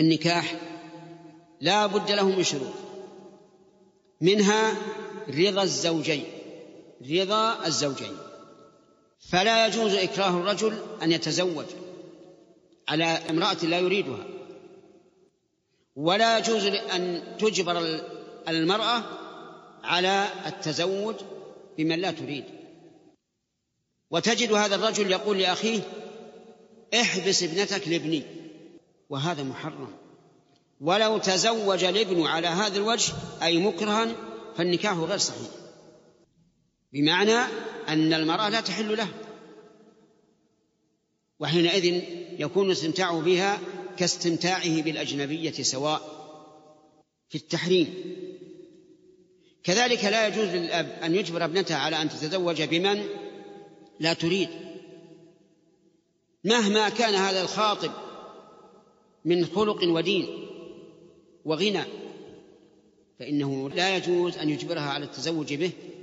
النكاح لا بد له من شروط، منها رضا الزوجين، فلا يجوز إكراه الرجل أن يتزوج على امرأة لا يريدها، ولا يجوز أن تجبر المرأة على التزوج بمن لا تريد. وتجد هذا الرجل يقول لأخيه احبس ابنتك لابني، وهذا محرم. ولو تزوج الابن على هذا الوجه أي مكرها فالنكاح غير صحيح، بمعنى أن المرأة لا تحل له، وحينئذ يكون استمتاعه بها كاستمتاعه بالأجنبية سواء في التحريم. كذلك لا يجوز للأب أن يجبر ابنته على أن تتزوج بمن لا تريد، مهما كان هذا الخاطب من خلق ودين وغنى، فإنه لا يجوز أن يجبرها على التزوج به